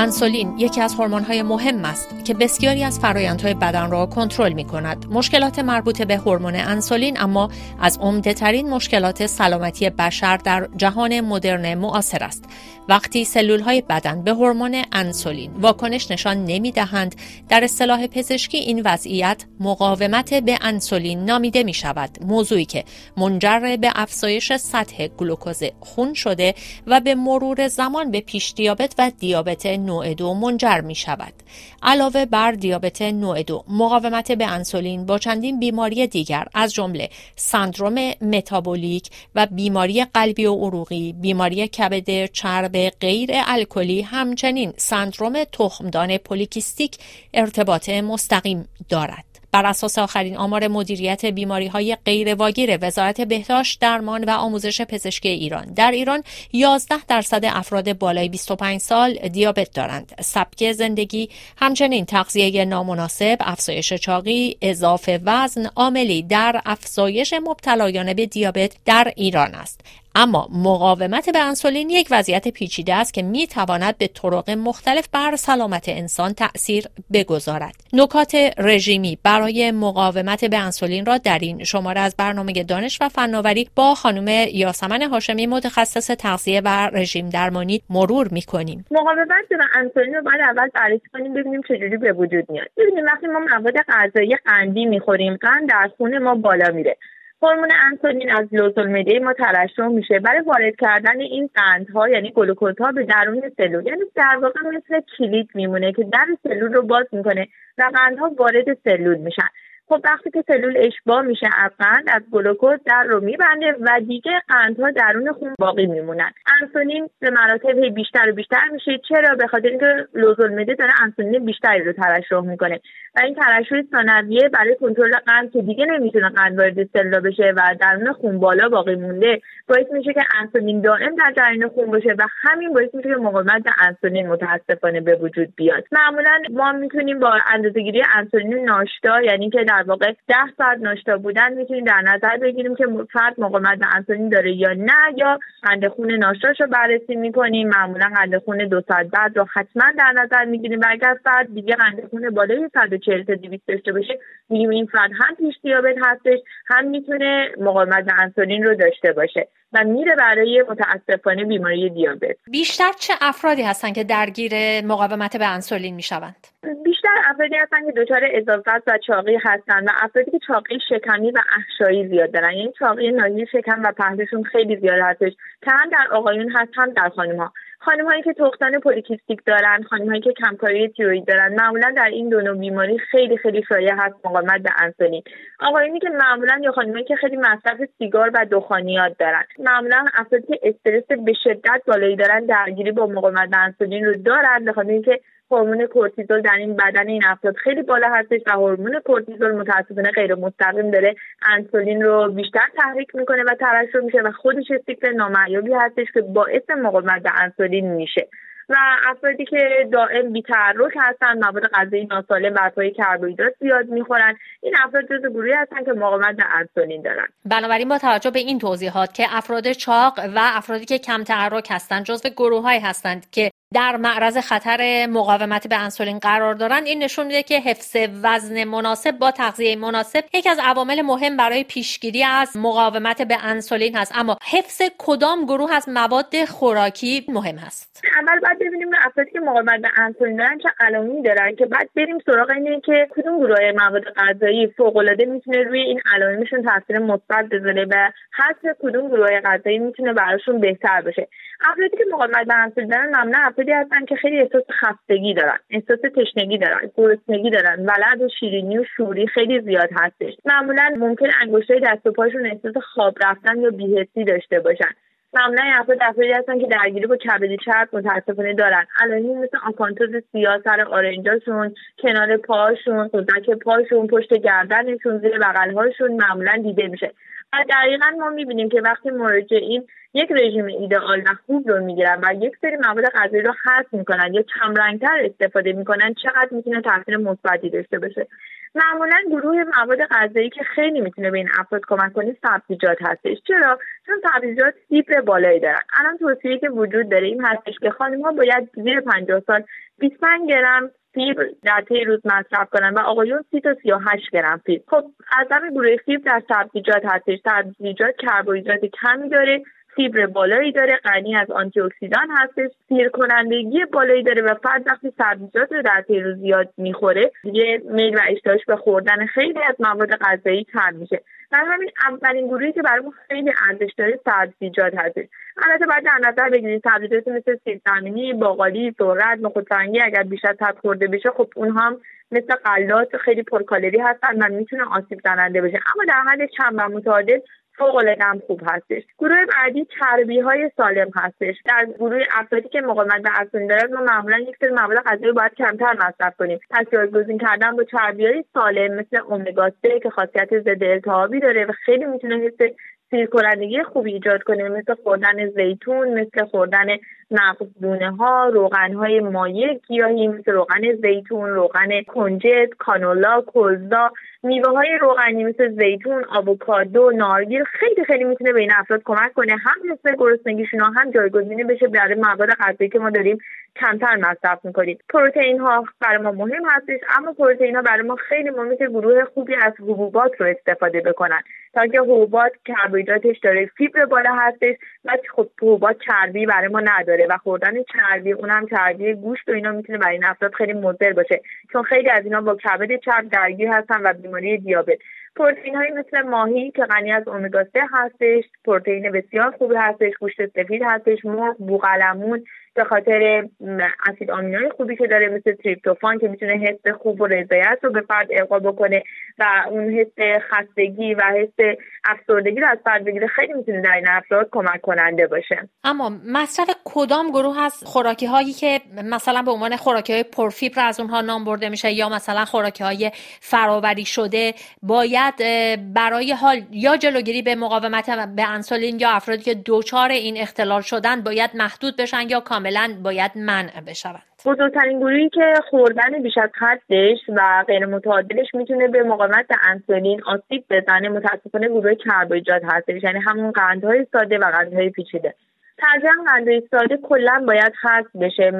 انسولین یکی از هورمون‌های مهم است که بسیاری از فرآیندهای بدن را کنترل می‌کند. مشکلات مربوط به هورمون انسولین اما از عمده‌ترین مشکلات سلامتی بشر در جهان مدرن معاصر است. وقتی سلول‌های بدن به هورمون انسولین واکنش نشان نمی‌دهند، در اصطلاح پزشکی این وضعیت مقاومت به انسولین نامیده می‌شود، موضوعی که منجر به افزایش سطح گلوکوز خون شده و به مرور زمان به پیش دیابت و دیابت نوع 2 منجر می شود. علاوه بر دیابت نوع 2، مقاومت به انسولین با چندین بیماری دیگر از جمله سندروم متابولیک و بیماری قلبی و عروقی، بیماری کبد چرب غیر الکلی، همچنین سندروم تخمدان پلی کیستیک ارتباط مستقیم دارد. بر اساس آخرین آمار مدیریت بیماری‌های غیرواگیر وزارت بهداشت، درمان و آموزش پزشکی ایران، در ایران 11% افراد بالای 25 سال دیابت دارند. سبک زندگی، همچنین تغذیه نامناسب، افزایش چاقی، اضافه وزن عاملی در افزایش مبتلایان به دیابت در ایران است. اما مقاومت به انسولین یک وضعیت پیچیده است که می تواند به طرق مختلف بر سلامت انسان تأثیر بگذارد. نکات رژیمی برای مقاومت به انسولین را در این شماره از برنامه دانش و فناوری با خانم یاسمن هاشمی، متخصص تغذیه و رژیم درمانی، مرور می کنیم. مقاومت به انسولین رو باید اول بررسی کنیم، ببینیم چجوری به وجود میاد. ببینیم وقتی ما مواد غذایی قندی میخوریم، قند در خون ما بالا میره. هورمون انسولین از لوزالمعده ما ترشح میشه. برای وارد کردن این قندها یعنی گلوکوزها به درون سلول، یعنی در واقع مثل کلید میمونه که در سلول رو باز میکنه و قندها وارد سلول میشن. خب وقتی که سلول اشباع میشه از قند، از گلوکوز در رو میبنده و دیگه قندها درون خون باقی میمونن. انسولین به مراتب بیشتر و بیشتر میشه. چرا؟ به خاطر اینکه لوزالمعده داره انسولین بیشتری رو ترشح میکنه و این ترشح ثانویه برای کنترل قند که دیگه نمیتونه قند وارد سلول بشه و درون خون بالا باقی مونده، باعث میشه که انسولین دائم در درون خون باشه و همین باعث میشه که مقاومت به انسولین متاسفانه به وجود بیاد. معمولا ما میتونیم با اندازه‌گیری انسولین ناشتا، یعنی که در واقع 10 ساعت ناشتا بودن، میتونیم در نظر بگیریم که فرد مقاومت به انسولین داره یا نه، یا قند خون ناشتاشو بررسی میکنیم. معمولا قند خون 2 ساعت بعد رو حتما در نظر میگیریم و اگر فرد دیگه قند خون بالای 140 تا 200 داشته باشه، میگیم این فرد هم پیش دیابت هستش، هم میتونه مقاومت به انسولین رو داشته باشه و میره برای متاسفانه بیماری دیابت. بیشتر چه افرادی هستند که درگیر مقاومت به انسولین میشوند؟ بیشتر افرادی هستند که دچار اضافه وزن و چاقی هستند و افرادی که چاقی شکمی و احشایی زیاد دارن، یعنی چاقی ناحیه شکم و پهلوشون خیلی زیاد هستش، که هم در آقایون هست هم در خانم‌ها. خانم‌هایی که تختان پولیکیستیک دارن، خانم‌هایی که کمکاری تیروئید دارن، معمولا در این دو نوع بیماری خیلی شایع هست مقاومت به انسولین. آقایونی که معمولا، یا خانم‌هایی که خیلی مصرف سیگار و دخانیات دارن، معمولا افرادی که استرس به شدت بالایی دارن درگیری با مقاومت به انسولین رو دارن، به خاطر اینکه هورمون کورتیزول در این بدن این افراد خیلی بالا هستش و هورمون کورتیزول متأسفانه غیر مستقیم داره انسولین رو بیشتر تحریک میکنه و ترشح میشه و خودش سیکل نامعیوبی هستش که باعث مقاومت به انسولین میشه. و افرادی که دائم بی‌تحرک هستن، مواد غذایی ناسالم و پای کربوهیدرات زیاد میخورن، این افراد جزو گروهی هستن که مقاومت به انسولین دارن. بنابراین با توجه به این توضیحات که افراد چاق و افرادی که کم تحرک هستن جزو گروه‌هایی هستند که در معرض خطر مقاومت به انسولین قرار دارند، این نشون میده که حفظ وزن مناسب با تغذیه مناسب یکی از عوامل مهم برای پیشگیری از مقاومت به انسولین هست. اما حفظ کدام گروه از مواد خوراکی مهم هست؟ اول باید ببینیم افرادی که مقاومت به انسولین دارن چه علائمی دارن که بعد بریم سراغ اینه که کدوم گروه مواد غذایی فوق العاده میتونه روی این علائمشون تاثیر مثبت بذاره و حتی کدوم گروه غذایی میتونه براشون بهتر بشه. افرادی که مقاومت به انسولین دارن معمولا افرادی هستن که خیلی احساس خستگی دارن، احساس تشنگی دارن، گرسنگی دارن، ولع و شیرینی و شوری خیلی زیاد هستش. معمولا ممکن انگشتای دست و پاشون احساس خواب رفتن یا بی‌حسی داشته باشن. معمولا افرادی هستن که درگیری با کبد چرب متأسفانه دارن. علائمی مثل آکانتوز سیاه سر آرنجاشون، کنار پاشون، قوزک پاشون، پشت گردنشون، زیر بغل‌هاشون معمولا دیده میشه. دقیقا ما میبینیم که وقتی مراجعین یک رژیم ایدئال و خوب رو میگیرن و یک سری مواد غذایی رو حذف میکنن یا کم رنگتر استفاده میکنن، چقدر میتونه تاثیر مثبتی داشته باشه. معمولا گروه مواد غذایی که خیلی میتونه به این افراد کمک کنه سبزیجات هستش. چرا؟ چون سبزیجات فیبر بالایی دارن. الان توصیه‌ای که وجود داره این هستش که خانم‌ها باید زیر 50 سال 25 گرم فیبر در طی روز مصرف کنن و آقایون 30 تا 38 گرم فیبر. خب اعظم گروه فیبر در سبزیجات هستش. سبزیجات کربوهیدرات کمی داره، فیبر بالایی داره، غنی از آنتی اکسیدان هستش، سیر کنندگی بالایی داره و فرد وقتی سبزیجات رو در طی روز زیاد میخوره دیگه میل و اشتهاش به خوردن خیلی از مواد غذایی کم میشه. برای همین اولین گروهی که برای ما خیلی ارزش داره سبزیجات هستش. البته باید در نظر بگیرید سبزیجات مثل سیب زمینی، باقالی، ذرت، نخودفرنگی اگر بیشتر تب خورده بشه خب اونها هم مثل غلات خیلی پرکالری هستن و میتونه آسیب زننده بشه، اما در حد کم و متعادل فوق‌العاده‌ام خوب هستش. گروه بعدی چربی‌های سالم هستش. در گروه افرادی که مقاومت به انسولین دارن ما معمولا یک سری مواد غذایی باید کمتر مصرف کنیم. پس جایگزین کردن با چربی‌های سالم مثل امگا 3 که خاصیت ضد التهابی داره و خیلی میتونه حس سیرکنندگی خوبی ایجاد کنه، مثل خوردن زیتون، مثل خوردن مغزدونه‌ها، روغن‌های مایع گیاهی مثل روغن زیتون، روغن کنجد، کانولا، کلزا، میوه‌های روغنی مثل زیتون، آووکادو، نارگیل خیلی میتونه به این افراد کمک کنه، هم حس گرسنگیشون هم جایگزینی بشه برای مواد غذایی که ما داریم کمتر مصرف می‌کنیم. پروتئین‌ها برای ما مهم هستش، اما پروتئین‌ها برای ما خیلی مهمه که گروه خوبی از حبوبات رو استفاده بکنن. تا که حبوبات کربوهیدراتش داره فیبر بالا هستش و خب حبوبات چربی برای ما نداره و خوردن چربی اونم چربی گوشت و اینا میتونه برای این افراد خیلی مضر باشه چون خیلی از اینا با کبد چرب درگیر هستن و بیماری دیابت. پروتئین‌هایی مثل ماهی که غنی از امگا 3 هستش، پروتئین بسیار خوبی هستش، گوشت سفید هستش، مرغ، بوقلمون به خاطر اسید آمینوی خوبی که داره مثل تریپتوفان که میتونه حس خوب و رضایت رو به فرد القا بکنه و اون حس خستگی و حس افسردگی رو از فرد بگیره خیلی میتونه در این افراد کمک کننده باشه. اما مصرف کدام گروه از خوراکی‌هایی که مثلا به عنوان خوراکی‌های پرفیبر از اونها نام برده میشه یا مثلا خوراکی‌های فرآوری شده باید برای حال یا جلوگیری به مقاومت به انسولین یا افرادی که دچار این اختلال شدن باید محدود بشن یا کاملا باید منع بشوند؟ بزرگترین گروهی که خوردن بیش از حدش و غیر متعادلش میتونه به مقاومت انسولین آسیب بزنه متأسفانه گروه کربوهیدرات هستش، یعنی همون قندهای ساده و قندهای پیچیده. ترجیحاً قندهای ساده کلا باید حذف بشه،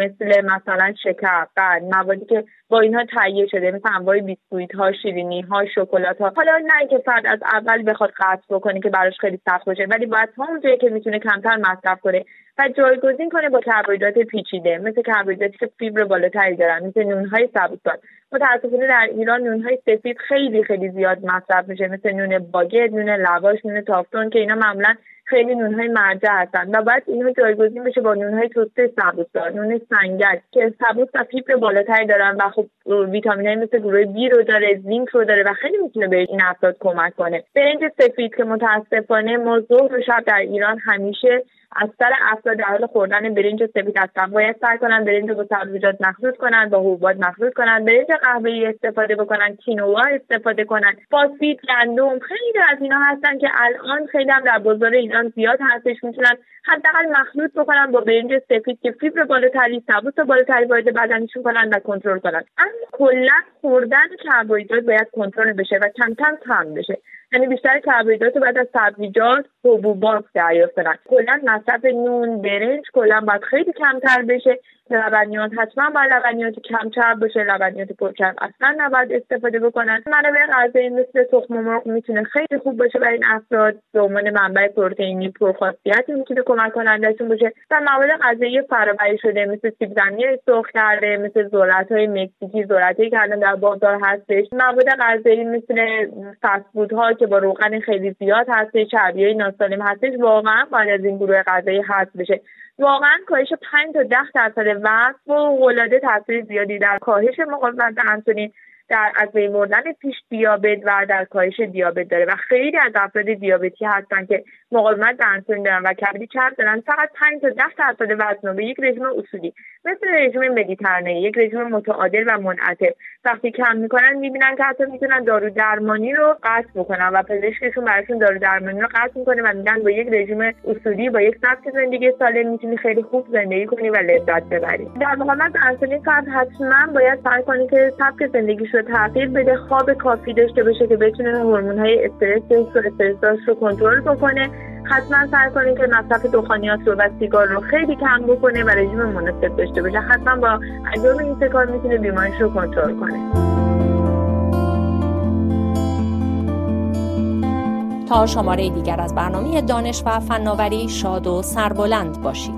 مثلا شکر، قند، موادی که با اینها تهیه شده مثل انواع بیسکویت‌ها، شیرینی‌ها، شکلات‌ها. حالا نه که فرد از اول بخواد قطع بکنه که براش خیلی سخت باشه، ولی باید تا اونجایی که میتونه کمتر مصرف کنه و جایگزین کنه با کربوهیدرات پیچیده مثل کربوهیدراتی که فیبر بالاتری دارن مثل نون‌های سبوسدار. متأسفانه در ایران نون‌های سفید خیلی زیاد مصرف میشه مثل نون باگت، نون لواش، نون تافتون که اینا معمولاً خیلی نون‌های مرجع هستن و باید اینا جایگزین بشه با نون‌های توسته سبوسدار، نون سنگک که سبوس و فیبر بالاتری دارن و خب ویتامین‌های مثل گروه B رو داره، زینک رو داره و خیلی میتونه به این افراد کمک کنه. برنج سفید که متأسفانه ما ظهر و شب در ایران همیشه اکثر افراد در حال خوردن برنج سفید هستن. باید سعی کنن برنج رو با سبزیجات مخلوط کنن، با حبوبات مخلوط کنن، برنج قهوه‌ای استفاده بکنن، کینوا استفاده کنن، فاسفید، گندم، خیلی از اینا هستن که الان خیلی هم در بازار ایران زیاد هستش، میتونن حداقل مخلوط بکنن با برنج سفید که فیبر بالاتری، سبوس بالاتری وارد بدنشون کنن و کنترل کنن. اما کلا خوردن کربوهیدرات باید کنترل بشه و کم بشه. یعنی بیشتر کربوهیدرات رو باید از سبزیجات، حبوبات دریافت کنن. کلا مصرف نون، برنج کلا باید خیلی کمتر بشه. لبنیات حتما باید لبنیات کم چرب بشه، لبنیات پر چرب اصلا نباید استفاده بکنن. منابع غذایی مثل تخم مرغ میتونه خیلی خوب باشه برای این افراد، به عنوان منبع پروتئینی پرخاصیت میتونه کمک کنندهشون باشه و مواد غذایی فرآوری شده مثل سیب زمینی سرخ کرده، مثل ذرت‌های مکزیکی، ذرت‌هایی که الان در بازار هستش، مواد غذایی مثل فست‌فودها که با روغن خیلی زیاد هستش، چربی‌های ناسالم هستش، واقعا باید از این گروه غذایی حذف بشه. واقعا کاهش 5 تا 10% وزن فوق‌العاده تاثیر زیادی در کاهش مقاومت به انسولین، در از بین بردن پیش دیابت و در کاهش دیابت داره و خیلی از افراد دیابتی هستن که مقاومت به انسولین دارن و کبد چرب دارن، فقط 5 تا 10% وزن رو به یک رژیم اصولی مثل رژیم مدیترانه، یک رژیم متعادل و منعطف. وقتی کم میکنن میبینن که حتی میتونن دارو درمانی رو قطع بکنن و پزشکشون براشون دارو درمانی رو قطع میکنه و میگن با یک رژیم اصولی، با یک سبک زندگی سالم میتونی خیلی خوب زندگی کنی و لذت ببری. در مقابل اصلا فرد حتما باید سعی کنه که سبک زندگیش رو تغییر بده، خواب کافی داشته باشه که بتونه هورمون‌های استرس رو کنترل بکنه، حتما سعی کنین که مصرف دخانیات رو و سیگار رو خیلی کم بکنه و رژیم مناسب داشته باشه. حتما با انجام این سه کار میتونه بیماریش رو کنترل کنه. تا شماره دیگر از برنامه دانش و فناوری شاد و سربلند باشید.